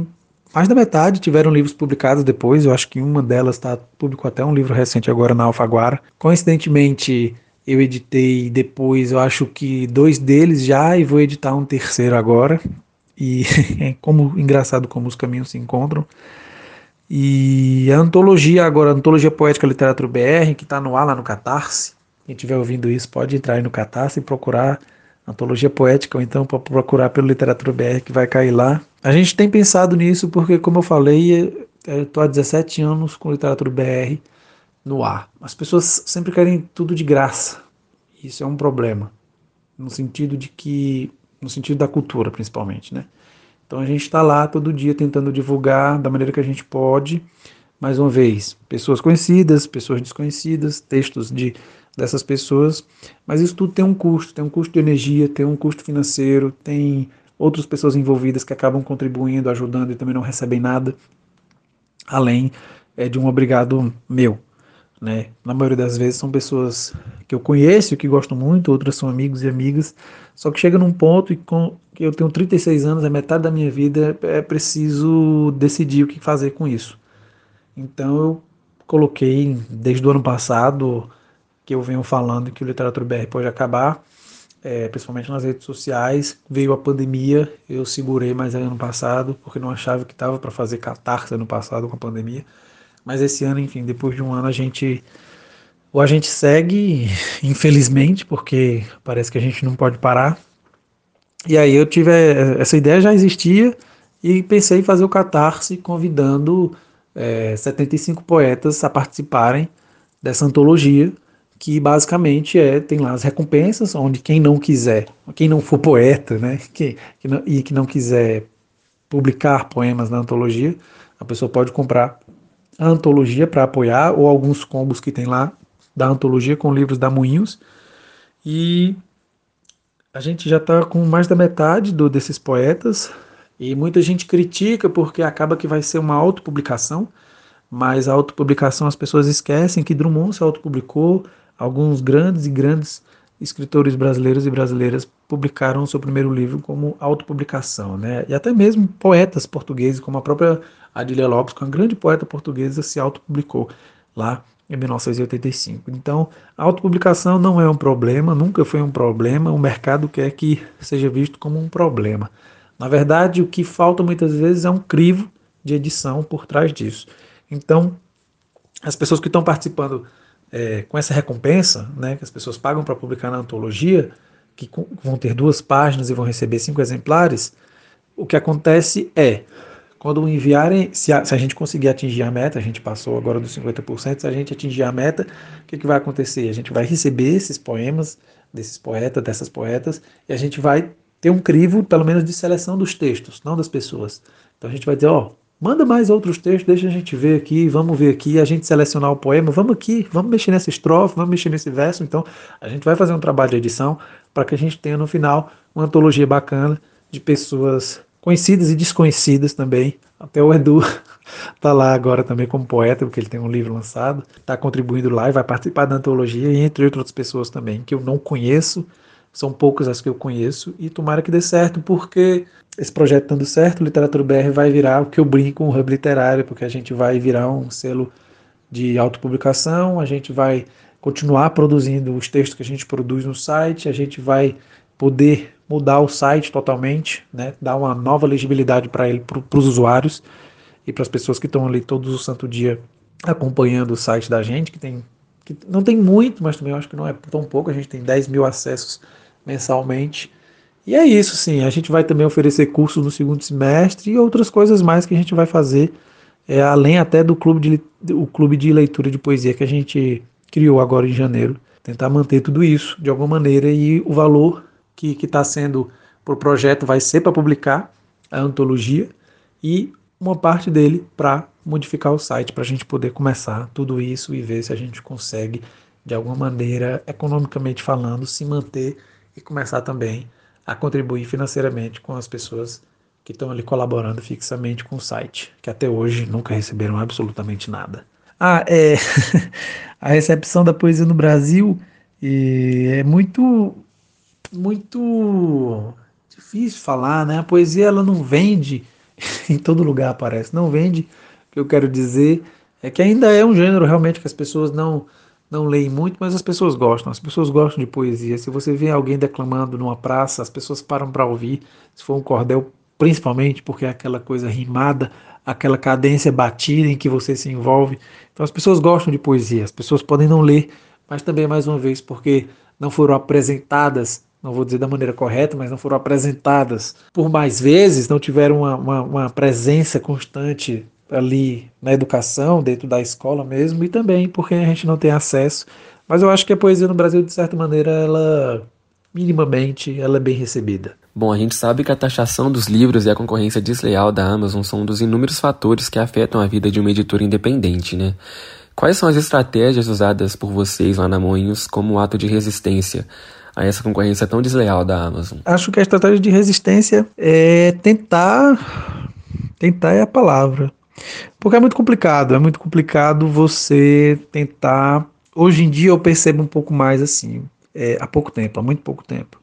mais da metade, tiveram livros publicados depois. Eu acho que uma delas tá, publicou até um livro recente agora na Alfaguara. Coincidentemente, eu editei depois, eu acho que dois deles já, e vou editar um terceiro agora. E é como, engraçado como os caminhos se encontram. E a antologia agora, a Antologia Poética Literatura B R, que está no ar lá no Catarse. Quem estiver ouvindo isso pode entrar aí no Catarse e procurar Antologia Poética, ou então procurar pelo Literatura B R que vai cair lá. A gente tem pensado nisso porque, como eu falei, eu estou há dezessete anos com Literatura B R no ar. As pessoas sempre querem tudo de graça. Isso é um problema, no sentido de que no sentido da cultura, principalmente, né? Então a gente está lá todo dia tentando divulgar da maneira que a gente pode, mais uma vez, pessoas conhecidas, pessoas desconhecidas, textos de, dessas pessoas, mas isso tudo tem um custo, tem um custo de energia, tem um custo financeiro, tem outras pessoas envolvidas que acabam contribuindo, ajudando e também não recebem nada, além é, de um obrigado meu, né? Na maioria das vezes são pessoas que eu conheço, que gostam muito, outras são amigos e amigas, só que chega num ponto que eu tenho trinta e seis anos, é metade da minha vida, é preciso decidir o que fazer com isso. Então eu coloquei, desde o ano passado, que eu venho falando que o Literatura B R pode acabar, é, principalmente nas redes sociais. Veio a pandemia, eu segurei mais ano passado, porque não achava que estava para fazer catarse ano passado com a pandemia. Mas esse ano, enfim, depois de um ano a gente... ou a gente segue, infelizmente, porque parece que a gente não pode parar. E aí eu tive... essa ideia já existia e pensei em fazer o Catarse convidando é, setenta e cinco poetas a participarem dessa antologia, que basicamente é, tem lá as recompensas, onde quem não quiser, quem não for poeta, né, que, que não, e que não quiser publicar poemas na antologia, a pessoa pode comprar a antologia para apoiar, ou alguns combos que tem lá da antologia com livros da Moinhos. E a gente já está com mais da metade do, desses poetas, e muita gente critica porque acaba que vai ser uma autopublicação, mas a autopublicação as pessoas esquecem que Drummond se autopublicou, alguns grandes e grandes escritores brasileiros e brasileiras publicaram o seu primeiro livro como autopublicação, né? E até mesmo poetas portugueses, como a própria Adília Lopes, que é uma grande poeta portuguesa, se autopublicou lá em mil novecentos e oitenta e cinco. Então, a autopublicação não é um problema, nunca foi um problema, o mercado quer que seja visto como um problema. Na verdade, o que falta muitas vezes é um crivo de edição por trás disso. Então, as pessoas que estão participando é, com essa recompensa, né, que as pessoas pagam para publicar na antologia, que com, vão ter duas páginas e vão receber cinco exemplares, o que acontece é, quando enviarem, se a, se a gente conseguir atingir a meta, a gente passou agora dos cinquenta por cento, se a gente atingir a meta, o que, que vai acontecer? A gente vai receber esses poemas, desses poetas, dessas poetas, e a gente vai ter um crivo, pelo menos, de seleção dos textos, não das pessoas. Então a gente vai dizer, ó, oh, manda mais outros textos, deixa a gente ver aqui, vamos ver aqui, a gente selecionar o poema, vamos aqui, vamos mexer nessa estrofe, vamos mexer nesse verso. Então, a gente vai fazer um trabalho de edição para que a gente tenha no final uma antologia bacana de pessoas conhecidas e desconhecidas também. Até o Edu está lá agora também como poeta, porque ele tem um livro lançado, está contribuindo lá e vai participar da antologia, e entre outras pessoas também, que eu não conheço, são poucas as que eu conheço, e tomara que dê certo, porque esse projeto dando certo, Literatura B R vai virar o que eu brinco, um hub literário, porque a gente vai virar um selo de autopublicação, a gente vai continuar produzindo os textos que a gente produz no site, a gente vai poder mudar o site totalmente, né? Dar uma nova legibilidade para ele, para os usuários e para as pessoas que estão ali todo o santo dia acompanhando o site da gente, que, tem, que não tem muito, mas também eu acho que não é tão pouco, a gente tem dez mil acessos mensalmente. E é isso, sim. A gente vai também oferecer cursos no segundo semestre e outras coisas mais que a gente vai fazer, é, além até do clube de, o clube de leitura de poesia que a gente criou agora em janeiro. Tentar manter tudo isso de alguma maneira, e o valor que está sendo para o projeto vai ser para publicar a antologia e uma parte dele para modificar o site, para a gente poder começar tudo isso e ver se a gente consegue, de alguma maneira, economicamente falando, se manter e começar também a contribuir financeiramente com as pessoas que estão ali colaborando fixamente com o site, que até hoje nunca receberam absolutamente nada. Ah, é... a recepção da poesia no Brasil é muito, muito difícil falar, né? A poesia, ela não vende em todo lugar, parece. Não vende. O que eu quero dizer é que ainda é um gênero realmente que as pessoas não... não leem muito, mas as pessoas gostam, as pessoas gostam de poesia. Se você vê alguém declamando numa praça, as pessoas param para ouvir, se for um cordel, principalmente, porque é aquela coisa rimada, aquela cadência batida em que você se envolve. Então as pessoas gostam de poesia, as pessoas podem não ler, mas também, mais uma vez, porque não foram apresentadas, não vou dizer da maneira correta, mas não foram apresentadas por mais vezes, não tiveram uma, uma, uma presença constante ali na educação, dentro da escola mesmo, e também porque a gente não tem acesso. Mas eu acho que a poesia no Brasil, de certa maneira, ela, minimamente, ela é bem recebida. Bom, a gente sabe que a taxação dos livros e a concorrência desleal da Amazon são um dos inúmeros fatores que afetam a vida de uma editora independente, né? Quais são as estratégias usadas por vocês lá na Moinhos como ato de resistência a essa concorrência tão desleal da Amazon? Acho que a estratégia de resistência é tentar... Tentar é a palavra. Porque é muito complicado, é muito complicado você tentar... Hoje em dia eu percebo um pouco mais assim, é, há pouco tempo, há muito pouco tempo.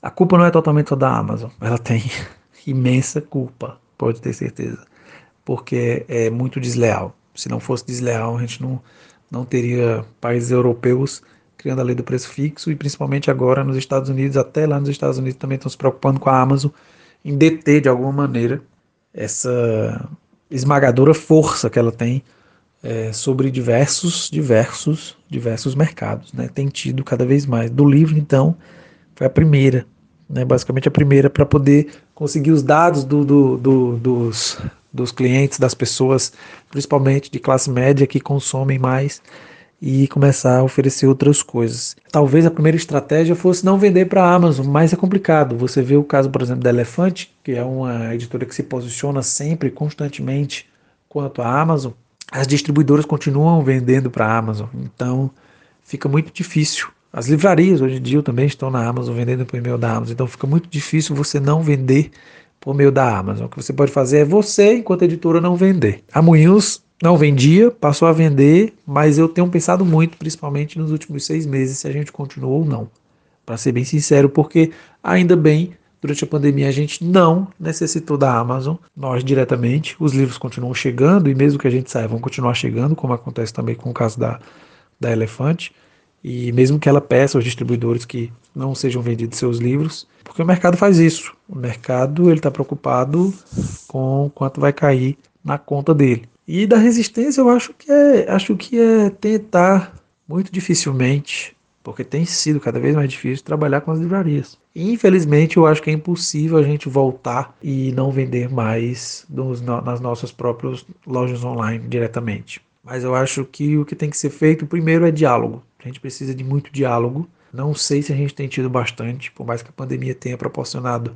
A culpa não é totalmente só da Amazon, ela tem imensa culpa, pode ter certeza, porque é muito desleal. Se não fosse desleal, a gente não, não teria países europeus criando a lei do preço fixo, e principalmente agora nos Estados Unidos, até lá nos Estados Unidos também estão se preocupando com a Amazon em deter de alguma maneira essa... esmagadora força que ela tem é, sobre diversos, diversos, diversos mercados, né? Tem tido cada vez mais. Do livro, então, foi a primeira, né? Basicamente a primeira para poder conseguir os dados do, do, do, dos, dos clientes, das pessoas, principalmente de classe média, que consomem mais, e começar a oferecer outras coisas. Talvez a primeira estratégia fosse não vender para a Amazon, mas é complicado. Você vê o caso, por exemplo, da Elefante, que é uma editora que se posiciona sempre, constantemente, quanto à Amazon. As distribuidoras continuam vendendo para a Amazon, então fica muito difícil. As livrarias hoje em dia também estão na Amazon, vendendo por meio da Amazon, então fica muito difícil você não vender por meio da Amazon. O que você pode fazer é você, enquanto editora, não vender. A Moinhos não vendia, passou a vender, mas eu tenho pensado muito, principalmente nos últimos seis meses, se a gente continuou ou não. Para ser bem sincero, porque ainda bem, durante a pandemia a gente não necessitou da Amazon, nós diretamente, os livros continuam chegando e mesmo que a gente saia, vão continuar chegando, como acontece também com o caso da, da Elefante, e mesmo que ela peça aos distribuidores que não sejam vendidos seus livros, porque o mercado faz isso. O mercado está preocupado com quanto vai cair na conta dele. E da resistência eu acho que é, acho que é tentar muito dificilmente, porque tem sido cada vez mais difícil trabalhar com as livrarias. E, infelizmente eu acho que é impossível a gente voltar e não vender mais dos, nas nossas próprias lojas online diretamente. Mas eu acho que o que tem que ser feito primeiro é diálogo. A gente precisa de muito diálogo. Não sei se a gente tem tido bastante, por mais que a pandemia tenha proporcionado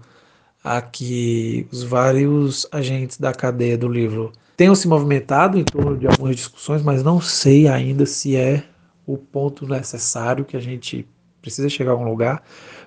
a que os vários agentes da cadeia do livro tenham se movimentado em torno de algumas discussões, mas não sei ainda se é o ponto necessário que a gente precisa chegar a algum lugar,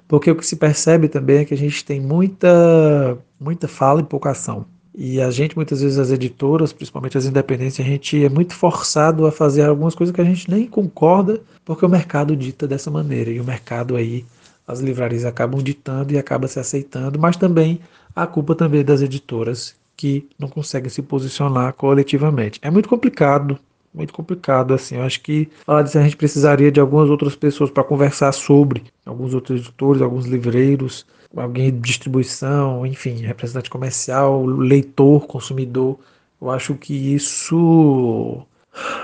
porque o que se percebe também é que a gente tem muita, muita fala e pouca ação. E a gente, muitas vezes, as editoras, principalmente as independentes, a gente é muito forçado a fazer algumas coisas que a gente nem concorda, porque o mercado dita dessa maneira, e o mercado aí, as livrarias acabam ditando e acabam se aceitando, mas também a culpa também é das editoras, que não conseguem se posicionar coletivamente. É muito complicado, muito complicado, assim, eu acho que falar disso a gente precisaria de algumas outras pessoas para conversar sobre, alguns outros editores, alguns livreiros, alguém de distribuição, enfim, representante comercial, leitor, consumidor. Eu acho que isso,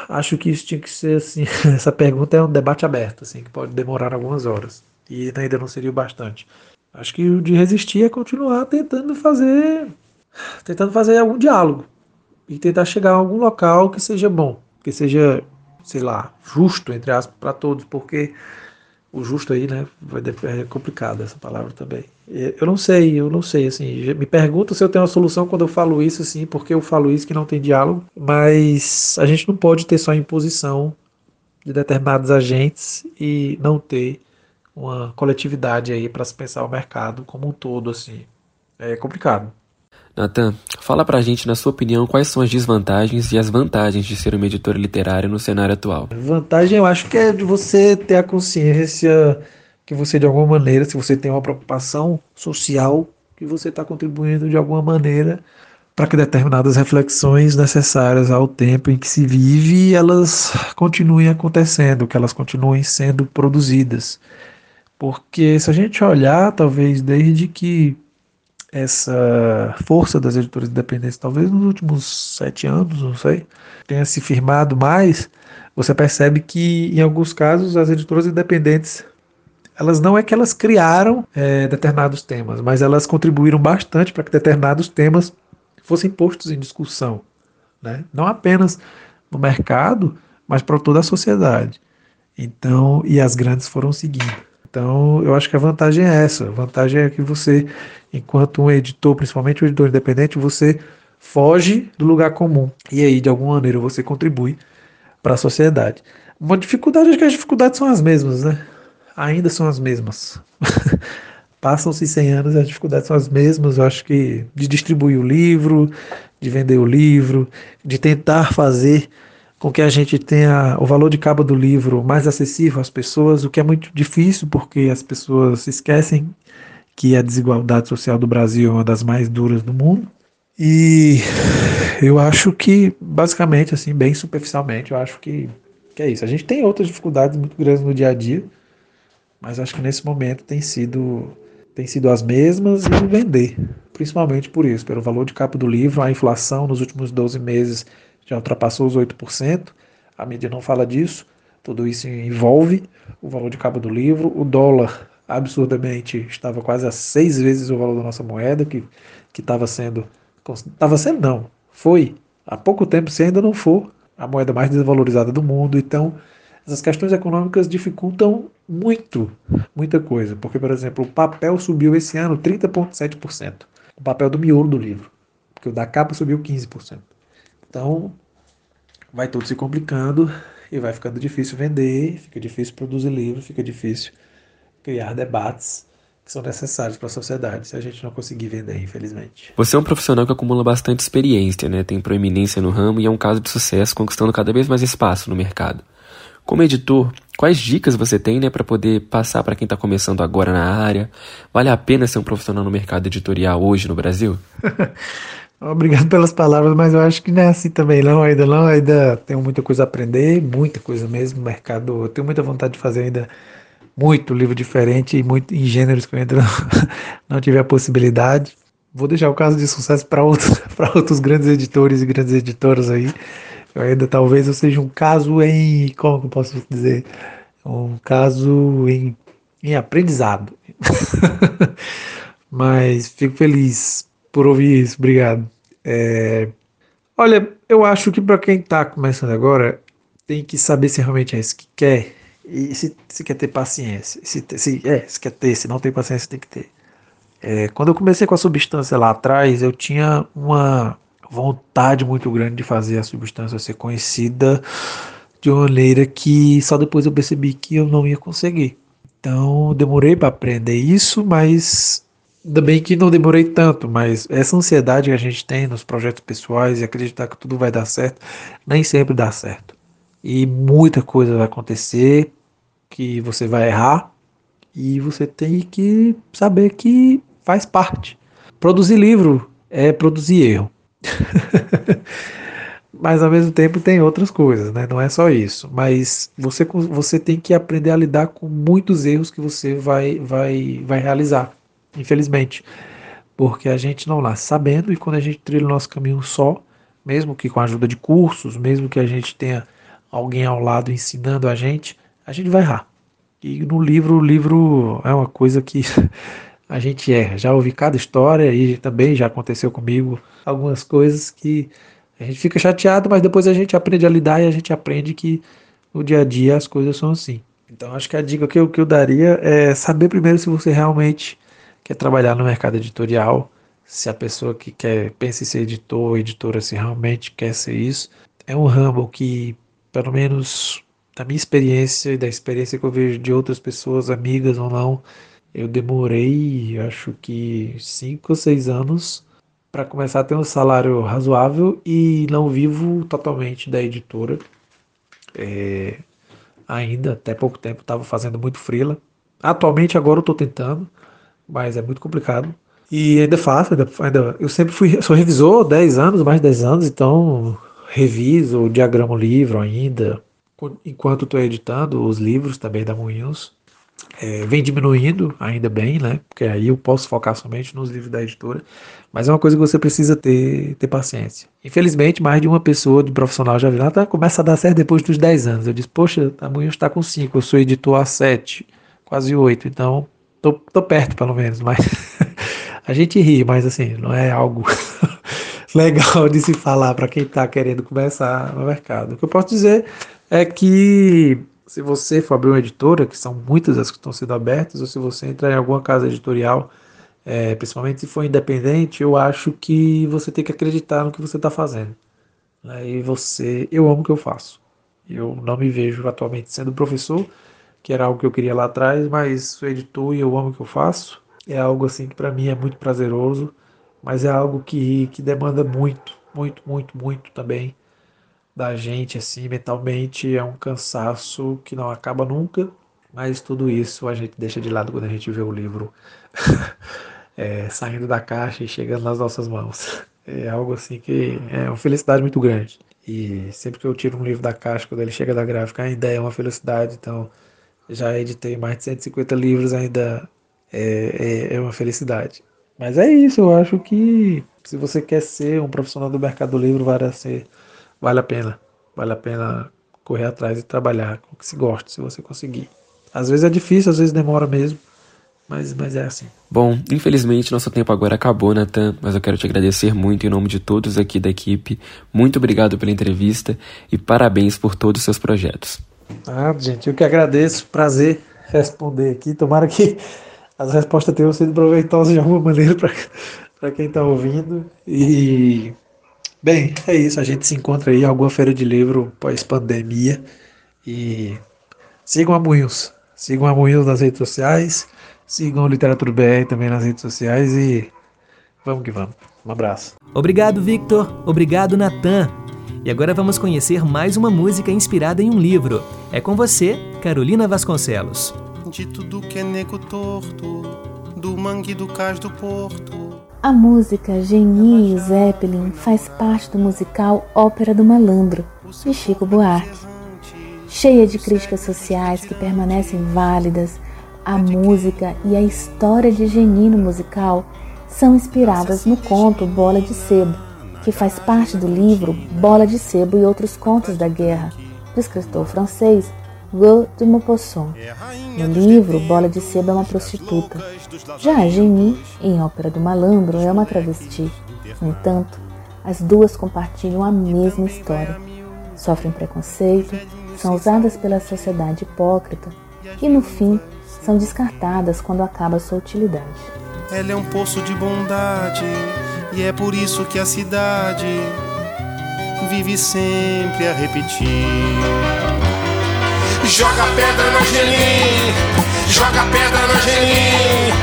acho que isso tinha que ser, assim, essa pergunta é um debate aberto, assim, que pode demorar algumas horas, e ainda não seria o bastante. Acho que o de resistir é continuar tentando fazer... tentando fazer algum diálogo e tentar chegar a algum local que seja bom, que seja, sei lá, justo, entre aspas, para todos, porque o justo aí, né, é complicado essa palavra também. Eu não sei, eu não sei, assim, me pergunto se eu tenho uma solução quando eu falo isso, assim, porque eu falo isso que não tem diálogo, mas a gente não pode ter só imposição de determinados agentes e não ter uma coletividade aí para se pensar o mercado como um todo, assim, é complicado. Natan, fala pra gente, na sua opinião, quais são as desvantagens e as vantagens de ser uma editora literária no cenário atual? Vantagem, eu acho que é de você ter a consciência que você, de alguma maneira, se você tem uma preocupação social, que você está contribuindo de alguma maneira para que determinadas reflexões necessárias ao tempo em que se vive, elas continuem acontecendo, que elas continuem sendo produzidas. Porque se a gente olhar, talvez desde que essa força das editoras independentes, talvez nos últimos sete anos, não sei, tenha se firmado mais, você percebe que, em alguns casos, as editoras independentes, elas não é que elas criaram é, determinados temas, mas elas contribuíram bastante para que determinados temas fossem postos em discussão, né? Não apenas no mercado, mas para toda a sociedade. Então, e as grandes foram seguindo. Então, eu acho que a vantagem é essa. A vantagem é que você, enquanto um editor, principalmente um editor independente, você foge do lugar comum. E aí, de alguma maneira, você contribui para a sociedade. Uma dificuldade, acho que as dificuldades são as mesmas, né? Ainda são as mesmas. Passam-se cem anos, as dificuldades são as mesmas. Eu acho que de distribuir o livro, de vender o livro, de tentar fazer com que a gente tenha o valor de capa do livro mais acessível às pessoas, o que é muito difícil, porque as pessoas se esquecem que a desigualdade social do Brasil é uma das mais duras do mundo. E eu acho que, basicamente, assim, bem superficialmente, eu acho que, que é isso. A gente tem outras dificuldades muito grandes no dia a dia, mas acho que nesse momento tem sido, tem sido as mesmas e vender, principalmente por isso, pelo valor de capa do livro. A inflação nos últimos doze meses... já ultrapassou os oito por cento, a mídia não fala disso, tudo isso envolve o valor de capa do livro, o dólar absurdamente estava quase a seis vezes o valor da nossa moeda, que estava sendo, estava sendo não, foi há pouco tempo, se ainda não for, a moeda mais desvalorizada do mundo. Então Essas questões econômicas dificultam muito, muita coisa. Porque, por exemplo, o papel subiu esse ano trinta vírgula sete por cento. O papel do miolo do livro. Porque o da capa subiu quinze por cento. Então, vai tudo se complicando e vai ficando difícil vender, fica difícil produzir livro, fica difícil criar debates que são necessários para a sociedade, se a gente não conseguir vender, infelizmente. Você é um profissional que acumula bastante experiência, né? Tem proeminência no ramo e é um caso de sucesso, conquistando cada vez mais espaço no mercado. Como editor, quais dicas você tem, né, para poder passar para quem está começando agora na área? Vale a pena ser um profissional no mercado editorial hoje no Brasil? Obrigado pelas palavras, mas eu acho que não é assim também não, ainda não, ainda tenho muita coisa a aprender, muita coisa mesmo no mercado, eu tenho muita vontade de fazer ainda muito livro diferente e muito, em gêneros que eu ainda não, não tive a possibilidade. Vou deixar o caso de sucesso para outros, para outros grandes editores e grandes editoras aí. Eu ainda talvez eu seja um caso em, como eu posso dizer, um caso em, em aprendizado, mas fico feliz por ouvir isso, obrigado. É... Olha, eu acho que para quem está começando agora, tem que saber se realmente é isso que quer, e se, se quer ter paciência, se, se, é, se quer ter, se não tem paciência, tem que ter. É, quando eu comecei com a Substância lá atrás, eu tinha uma vontade muito grande de fazer a Substância ser conhecida de uma maneira que só depois eu percebi que eu não ia conseguir. Então, demorei para aprender isso, mas... Ainda bem que não demorei tanto, mas essa ansiedade que a gente tem nos projetos pessoais e acreditar que tudo vai dar certo, nem sempre dá certo. E muita coisa vai acontecer, que você vai errar, e você tem que saber que faz parte. Produzir livro é produzir erro. Mas ao mesmo tempo tem outras coisas, né? Não é só isso. Mas você, você tem que aprender a lidar com muitos erros que você vai, vai, vai realizar. Infelizmente, porque a gente não nasce sabendo e quando a gente trilha o nosso caminho só, mesmo que com a ajuda de cursos, mesmo que a gente tenha alguém ao lado ensinando a gente, a gente vai errar. E no livro, o livro é uma coisa que a gente erra. Já ouvi cada história e também já aconteceu comigo algumas coisas que a gente fica chateado, mas depois a gente aprende a lidar e a gente aprende que no dia a dia as coisas são assim. Então acho que a dica que eu, que eu daria é saber primeiro se você realmente... quer trabalhar no mercado editorial, se a pessoa que quer, pensa em ser editor ou editora, se realmente quer ser isso. É um ramo que, pelo menos da minha experiência e da experiência que eu vejo de outras pessoas, amigas ou não, eu demorei, acho que cinco ou seis anos para começar a ter um salário razoável e não vivo totalmente da editora. É, ainda, até pouco tempo, estava fazendo muito freela. Atualmente, agora eu estou tentando, mas é muito complicado, e ainda faço, ainda, ainda, eu sempre fui, sou revisor dez anos, mais de dez anos, então reviso, diagramo o livro ainda, enquanto estou editando os livros também da Moinhos, é, vem diminuindo, ainda bem, né, porque aí eu posso focar somente nos livros da editora, mas é uma coisa que você precisa ter, ter paciência. Infelizmente, mais de uma pessoa, de profissional, já viu, ah, tá, começa a dar certo depois dos dez anos, eu disse, poxa, a Moinhos está com cinco, eu sou editor há sete, quase oito, então... Tô, tô perto, pelo menos, mas a gente ri, mas assim, não é algo legal de se falar para quem está querendo começar no mercado. O que eu posso dizer é que se você for abrir uma editora, que são muitas as que estão sendo abertas, ou se você entrar em alguma casa editorial, é, principalmente se for independente, eu acho que você tem que acreditar no que você está fazendo. Aí você, eu amo o que eu faço. Eu não me vejo atualmente sendo professor, que era algo que eu queria lá atrás, mas sou editor e eu amo o que eu faço. É algo assim que para mim é muito prazeroso, mas é algo que, que demanda muito, muito, muito, muito também da gente, assim, mentalmente. É um cansaço que não acaba nunca, mas tudo isso a gente deixa de lado quando a gente vê o livro é, saindo da caixa e chegando nas nossas mãos. É algo assim que é uma felicidade muito grande. E sempre que eu tiro um livro da caixa, quando ele chega da gráfica, ainda é uma felicidade, então... Já editei mais de cento e cinquenta livros, ainda é, é, é uma felicidade. Mas é isso, eu acho que se você quer ser um profissional do mercado do livro, vale a, ser, vale a pena. Vale a pena correr atrás e trabalhar com o que se gosta, se você conseguir. Às vezes é difícil, às vezes demora mesmo, mas, mas é assim. Bom, infelizmente nosso tempo agora acabou, Natan, mas eu quero te agradecer muito em nome de todos aqui da equipe. Muito obrigado pela entrevista e parabéns por todos os seus projetos. Ah, gente, eu que agradeço, prazer responder aqui. Tomara que as respostas tenham sido proveitosas de alguma maneira para quem está ouvindo. E, bem, é isso. A gente se encontra aí em alguma feira de livro pós-pandemia. E sigam a Moinhos. Sigam a Moinhos nas redes sociais. Sigam o Literatura B R também nas redes sociais. E vamos que vamos. Um abraço. Obrigado, Victor. Obrigado, Natan. E agora vamos conhecer mais uma música inspirada em um livro. É com você, Carolina Vasconcelos. De tudo que é nego torto, do mangue do cais do porto. A música Geni e Zeppelin faz parte do musical Ópera do Malandro, de Chico Buarque. Cheia de críticas sociais que permanecem válidas, a música e a história de Geni no musical são inspiradas no conto Bola de Sebo, que faz parte do livro Bola de Sebo e Outros Contos da Guerra, do escritor francês Guy de Maupassant. No livro, Bola de Sebo é uma prostituta. Já a Geni, em Ópera do Malandro, é uma travesti. No entanto, as duas compartilham a mesma história. Sofrem preconceito, são usadas pela sociedade hipócrita e, no fim, são descartadas quando acaba sua utilidade. Ela é um poço de bondade, e é por isso que a cidade vive sempre a repetir. Joga pedra na Geni, joga pedra na Geni.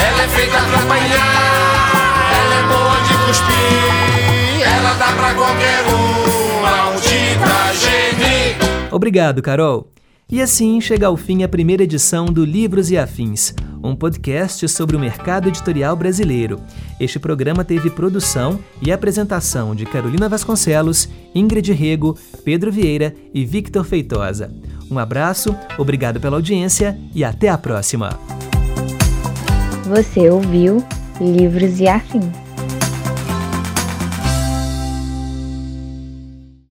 Ela é feita pra apanhar, ela é boa de cuspir. Ela dá pra qualquer um, maldita Geni. Obrigado, Carol. E assim chega ao fim a primeira edição do Livros e Afins, um podcast sobre o mercado editorial brasileiro. Este programa teve produção e apresentação de Carolina Vasconcelos, Ingrid Rêgo, Pedro Vieira e Victor Feitosa. Um abraço, obrigado pela audiência e até a próxima. Você ouviu Livros e Afins.